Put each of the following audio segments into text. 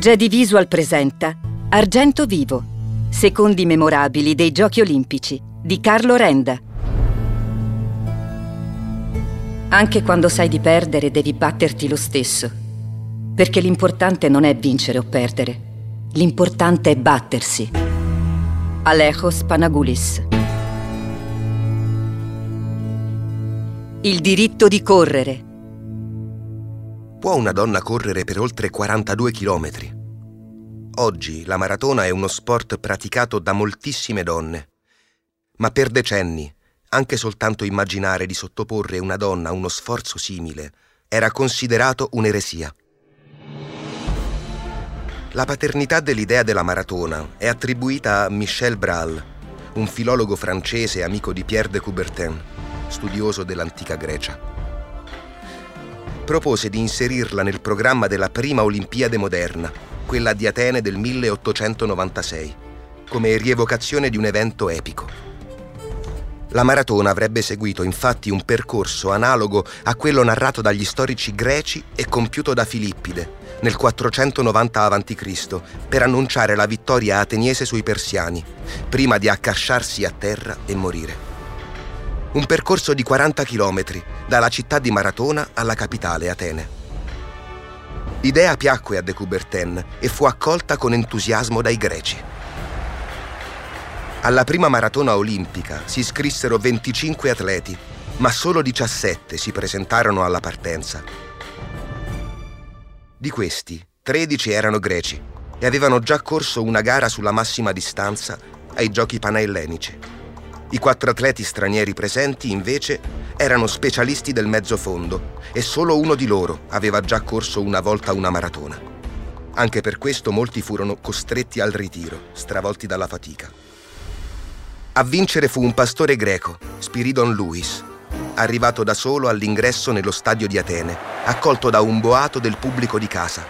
Jedi Visual presenta Argento vivo, secondi memorabili dei Giochi Olimpici di Carlo Renda. Anche quando sai di perdere devi batterti lo stesso, perché l'importante non è vincere o perdere, l'importante è battersi. Alejos Panagoulis. Il diritto di correre. Può una donna correre per oltre 42 chilometri? Oggi la maratona è uno sport praticato da moltissime donne, ma per decenni anche soltanto immaginare di sottoporre una donna a uno sforzo simile era considerato un'eresia. La paternità dell'idea della maratona è attribuita a Michel Bréal, un filologo francese amico di Pierre de Coubertin, studioso dell'antica Grecia. Propose di inserirla nel programma della prima Olimpiade moderna, quella di Atene del 1896, come rievocazione di un evento epico. La maratona avrebbe seguito infatti un percorso analogo a quello narrato dagli storici greci e compiuto da Filippide nel 490 a.C. per annunciare la vittoria ateniese sui persiani, prima di accasciarsi a terra e morire. Un percorso di 40 chilometri dalla città di Maratona alla capitale Atene. L'idea piacque a De Coubertin e fu accolta con entusiasmo dai greci. Alla prima maratona olimpica si iscrissero 25 atleti, ma solo 17 si presentarono alla partenza. Di questi, 13 erano greci e avevano già corso una gara sulla massima distanza ai Giochi Panellenici. I 4 atleti stranieri presenti, invece, erano specialisti del mezzo fondo e solo uno di loro aveva già corso una volta una maratona. Anche per questo molti furono costretti al ritiro, stravolti dalla fatica. A vincere fu un pastore greco, Spiridon Louis, arrivato da solo all'ingresso nello stadio di Atene, accolto da un boato del pubblico di casa.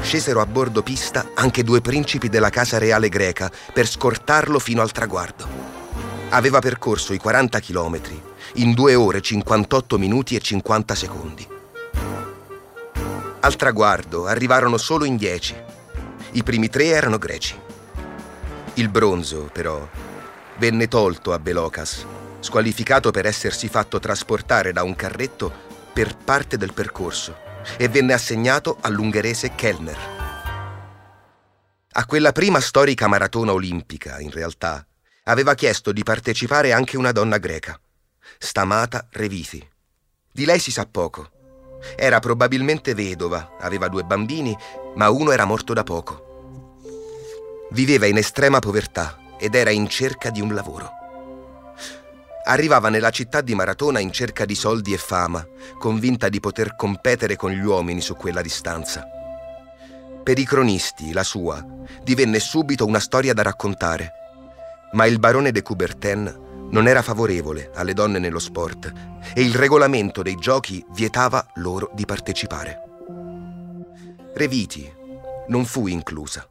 Scesero a bordo pista anche 2 principi della casa reale greca per scortarlo fino al traguardo. Aveva percorso i 40 chilometri in 2 ore, 58 minuti e 50 secondi. Al traguardo arrivarono solo in 10. I primi 3 erano greci. Il bronzo, però, venne tolto a Belokas, squalificato per essersi fatto trasportare da un carretto per parte del percorso, e venne assegnato all'ungherese Kellner. A quella prima storica maratona olimpica, in realtà, aveva chiesto di partecipare anche una donna greca, Stamata Revithi. Di lei si sa poco. Era probabilmente vedova, aveva 2 bambini, ma uno era morto da poco. Viveva in estrema povertà ed era in cerca di un lavoro. Arrivava nella città di Maratona in cerca di soldi e fama, convinta di poter competere con gli uomini su quella distanza. Per i cronisti, la sua divenne subito una storia da raccontare. Ma il barone de Coubertin non era favorevole alle donne nello sport e il regolamento dei giochi vietava loro di partecipare. Revithi non fu inclusa,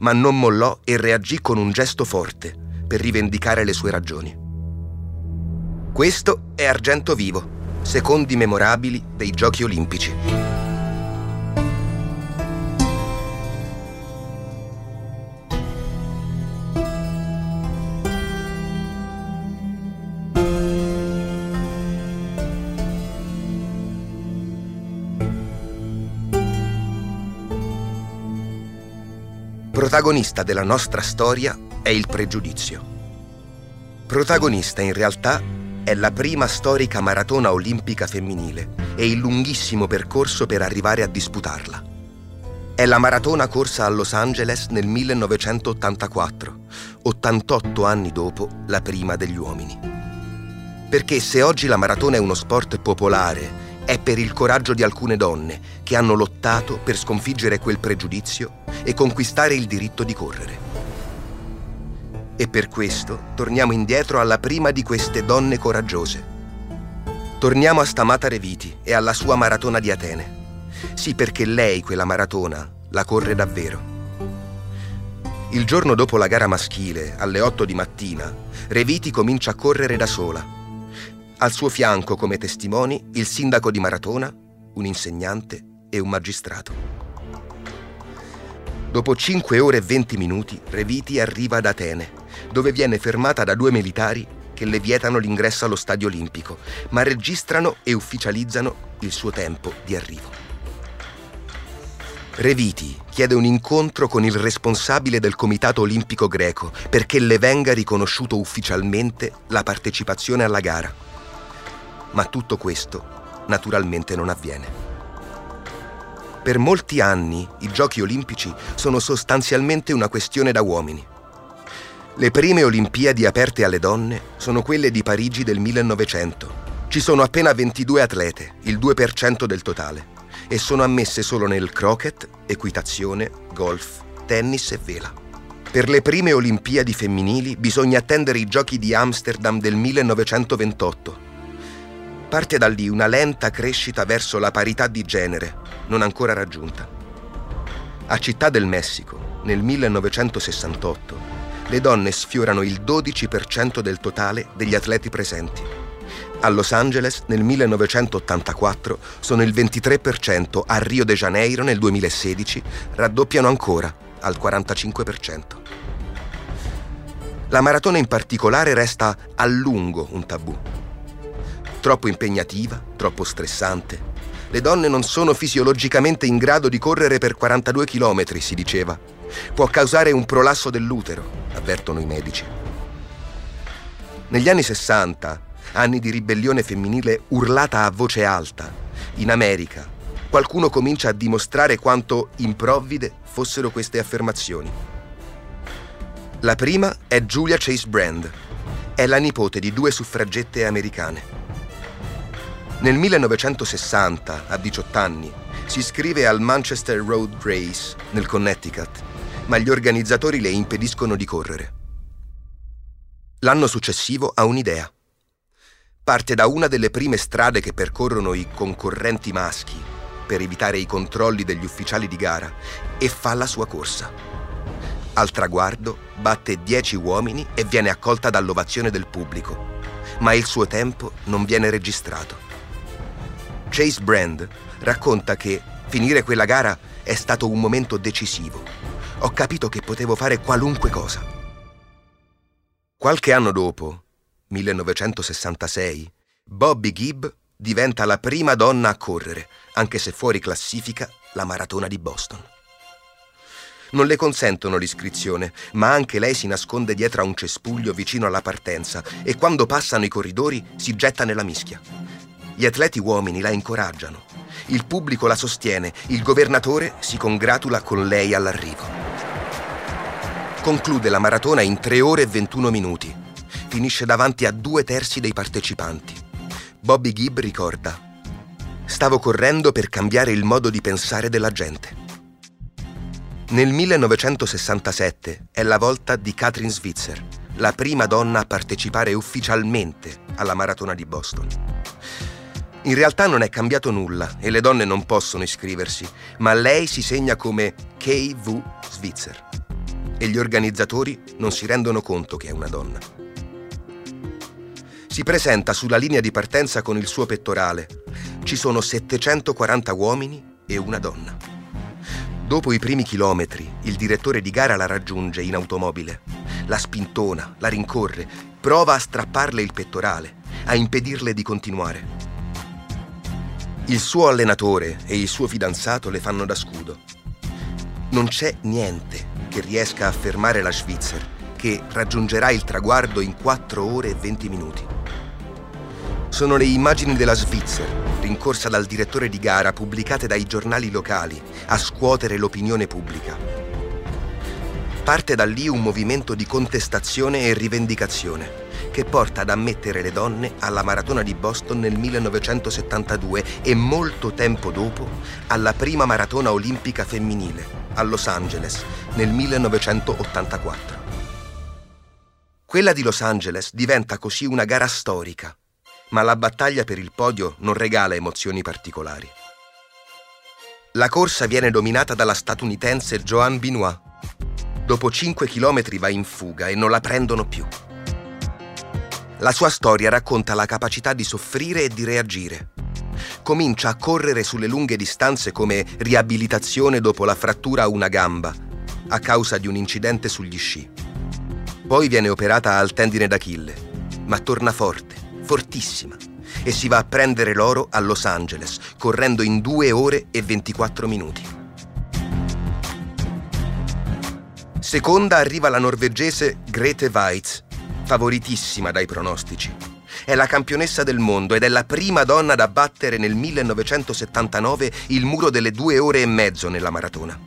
ma non mollò e reagì con un gesto forte per rivendicare le sue ragioni. Questo è Argento vivo, secondi memorabili dei Giochi Olimpici. Protagonista della nostra storia è il pregiudizio. Protagonista, in realtà, è la prima storica maratona olimpica femminile e il lunghissimo percorso per arrivare a disputarla. È la maratona corsa a Los Angeles nel 1984, 88 anni dopo la prima degli uomini. Perché se oggi la maratona è uno sport popolare è per il coraggio di alcune donne che hanno lottato per sconfiggere quel pregiudizio e conquistare il diritto di correre. E per questo torniamo indietro alla prima di queste donne coraggiose. Torniamo a Stamata Revithi e alla sua maratona di Atene. Sì, perché lei quella maratona la corre davvero. Il giorno dopo la gara maschile, alle 8 di mattina, Revithi comincia a correre da sola. Al suo fianco, come testimoni, il sindaco di Maratona, un insegnante e un magistrato. Dopo 5 ore e 20 minuti, Revithi arriva ad Atene, dove viene fermata da 2 militari che le vietano l'ingresso allo stadio olimpico, ma registrano e ufficializzano il suo tempo di arrivo. Revithi chiede un incontro con il responsabile del Comitato Olimpico Greco perché le venga riconosciuto ufficialmente la partecipazione alla gara. Ma tutto questo naturalmente non avviene. Per molti anni i giochi olimpici sono sostanzialmente una questione da uomini. Le prime Olimpiadi aperte alle donne sono quelle di Parigi del 1900. Ci sono appena 22 atlete, il 2% del totale, e sono ammesse solo nel croquet, equitazione, golf, tennis e vela. Per le prime Olimpiadi femminili bisogna attendere i giochi di Amsterdam del 1928. Parte da lì una lenta crescita verso la parità di genere, non ancora raggiunta. A Città del Messico, nel 1968, le donne sfiorano il 12% del totale degli atleti presenti. A Los Angeles, nel 1984, sono il 23%, a Rio de Janeiro, nel 2016, raddoppiano ancora al 45%. La maratona in particolare resta a lungo un tabù. Troppo impegnativa, troppo stressante. Le donne non sono fisiologicamente in grado di correre per 42 chilometri, si diceva. Può causare un prolasso dell'utero, avvertono i medici. Negli anni 60, anni di ribellione femminile urlata a voce alta, in America, qualcuno comincia a dimostrare quanto improvvide fossero queste affermazioni. La prima è Julia Chase Brand. È la nipote di 2 suffragette americane. Nel 1960, a 18 anni, si iscrive al Manchester Road Race, nel Connecticut, ma gli organizzatori le impediscono di correre. L'anno successivo ha un'idea. Parte da una delle prime strade che percorrono i concorrenti maschi per evitare i controlli degli ufficiali di gara e fa la sua corsa. Al traguardo batte 10 uomini e viene accolta dall'ovazione del pubblico, ma il suo tempo non viene registrato. Chase Brand racconta che finire quella gara è stato un momento decisivo. Ho capito che potevo fare qualunque cosa. Qualche anno dopo, 1966, Bobby Gibb diventa la prima donna a correre, anche se fuori classifica, la maratona di Boston. Non le consentono l'iscrizione, ma anche lei si nasconde dietro a un cespuglio vicino alla partenza e quando passano i corridori si getta nella mischia. Gli atleti uomini la incoraggiano, il pubblico la sostiene, il governatore si congratula con lei all'arrivo. Conclude la maratona in 3 ore e 21 minuti. Finisce davanti a 2/3 dei partecipanti. Bobby Gibb ricorda: «Stavo correndo per cambiare il modo di pensare della gente». Nel 1967 è la volta di Catherine Switzer, la prima donna a partecipare ufficialmente alla maratona di Boston. In realtà non è cambiato nulla e le donne non possono iscriversi, ma lei si segna come KV Switzer e gli organizzatori non si rendono conto che è una donna. Si presenta sulla linea di partenza con il suo pettorale. Ci sono 740 uomini e una donna. Dopo i primi chilometri, il direttore di gara la raggiunge in automobile. La spintona, la rincorre, prova a strapparle il pettorale, a impedirle di continuare. Il suo allenatore e il suo fidanzato le fanno da scudo. Non c'è niente che riesca a fermare la Switzer, che raggiungerà il traguardo in 4 ore e 20 minuti. Sono le immagini della Switzer, rincorsa dal direttore di gara, pubblicate dai giornali locali, a scuotere l'opinione pubblica. Parte da lì un movimento di contestazione e rivendicazione. che porta ad ammettere le donne alla maratona di Boston nel 1972 e molto tempo dopo alla prima maratona olimpica femminile a Los Angeles nel 1984. Quella di Los Angeles diventa così una gara storica, ma la battaglia per il podio non regala emozioni particolari. La corsa viene dominata dalla statunitense Joan Binois. Dopo 5 chilometri va in fuga e non la prendono più. La sua storia racconta la capacità di soffrire e di reagire. Comincia a correre sulle lunghe distanze come riabilitazione dopo la frattura a una gamba, a causa di un incidente sugli sci. Poi viene operata al tendine d'Achille, ma torna forte, fortissima, e si va a prendere l'oro a Los Angeles, correndo in 2 ore e 24 minuti. Seconda arriva la norvegese Grete Weitz, favoritissima dai pronostici. È la campionessa del mondo ed è la prima donna ad abbattere nel 1979 il muro delle 2 ore e mezzo nella maratona.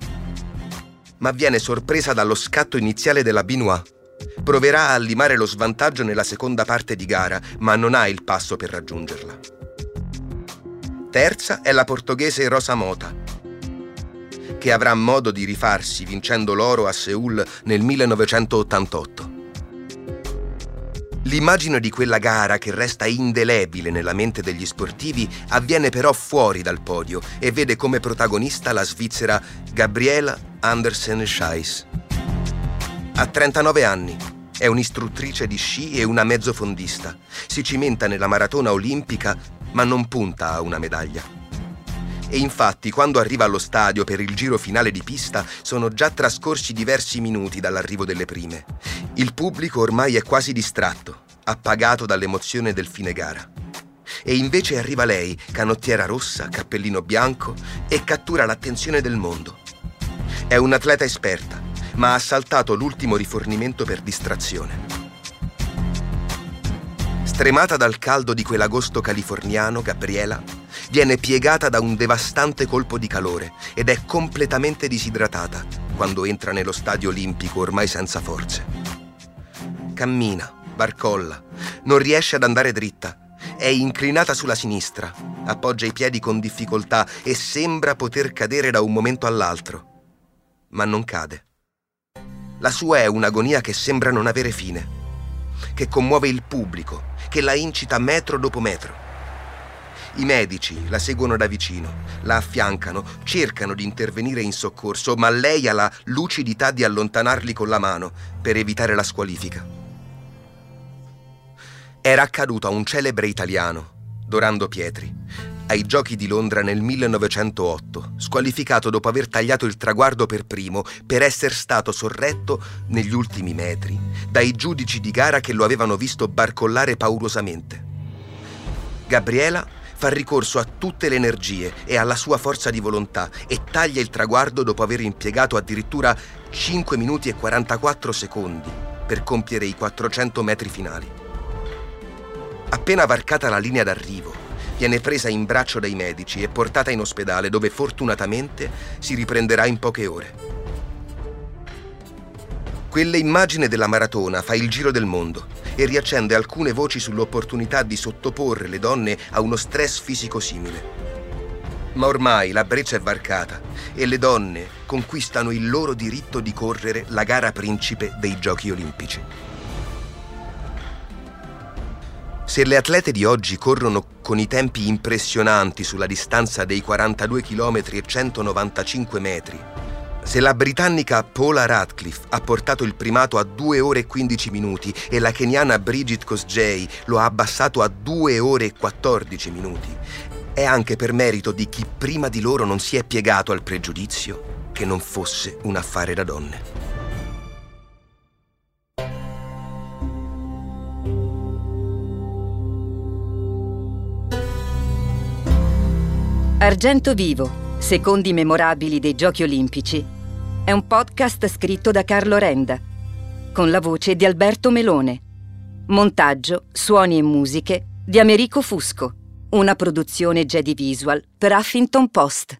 Ma viene sorpresa dallo scatto iniziale della Binois. Proverà a limare lo svantaggio nella seconda parte di gara, ma non ha il passo per raggiungerla. Terza è la portoghese Rosa Mota, che avrà modo di rifarsi vincendo l'oro a Seul nel 1988. L'immagine di quella gara, che resta indelebile nella mente degli sportivi, avviene però fuori dal podio e vede come protagonista la svizzera Gabriela Andersen Schiess. A 39 anni, è un'istruttrice di sci e una mezzofondista. Si cimenta nella maratona olimpica, ma non punta a una medaglia. E infatti, quando arriva allo stadio per il giro finale di pista, sono già trascorsi diversi minuti dall'arrivo delle prime. Il pubblico ormai è quasi distratto, appagato dall'emozione del fine gara. E invece arriva lei, canottiera rossa, cappellino bianco, e cattura l'attenzione del mondo. È un'atleta esperta, ma ha saltato l'ultimo rifornimento per distrazione. Stremata dal caldo di quell'agosto californiano, Gabriela viene piegata da un devastante colpo di calore ed è completamente disidratata quando entra nello stadio olimpico ormai senza forze. Cammina, barcolla, non riesce ad andare dritta, è inclinata sulla sinistra, appoggia i piedi con difficoltà e sembra poter cadere da un momento all'altro, ma non cade. La sua è un'agonia che sembra non avere fine, che commuove il pubblico, che la incita metro dopo metro. I medici la seguono da vicino, la affiancano, cercano di intervenire in soccorso, ma lei ha la lucidità di allontanarli con la mano per evitare la squalifica. Era accaduto a un celebre italiano, Dorando Pietri, ai Giochi di Londra nel 1908, squalificato dopo aver tagliato il traguardo per primo per essere stato sorretto negli ultimi metri dai giudici di gara che lo avevano visto barcollare paurosamente. Gabriela fa ricorso a tutte le energie e alla sua forza di volontà e taglia il traguardo dopo aver impiegato addirittura 5 minuti e 44 secondi per compiere i 400 metri finali. Appena varcata la linea d'arrivo, viene presa in braccio dai medici e portata in ospedale, dove fortunatamente si riprenderà in poche ore. Quell'immagine della maratona fa il giro del mondo e riaccende alcune voci sull'opportunità di sottoporre le donne a uno stress fisico simile. Ma ormai la breccia è varcata e le donne conquistano il loro diritto di correre la gara principe dei Giochi Olimpici. Se le atlete di oggi corrono con i tempi impressionanti sulla distanza dei 42 km e 195 metri, se la britannica Paula Radcliffe ha portato il primato a 2 ore e 15 minuti e la keniana Brigid Kosgei lo ha abbassato a 2 ore e 14 minuti, è anche per merito di chi prima di loro non si è piegato al pregiudizio che non fosse un affare da donne. Argento vivo, secondi memorabili dei Giochi Olimpici, è un podcast scritto da Carlo Renda, con la voce di Alberto Melone. Montaggio, suoni e musiche di Americo Fusco, una produzione Jedi Visual per Huffington Post.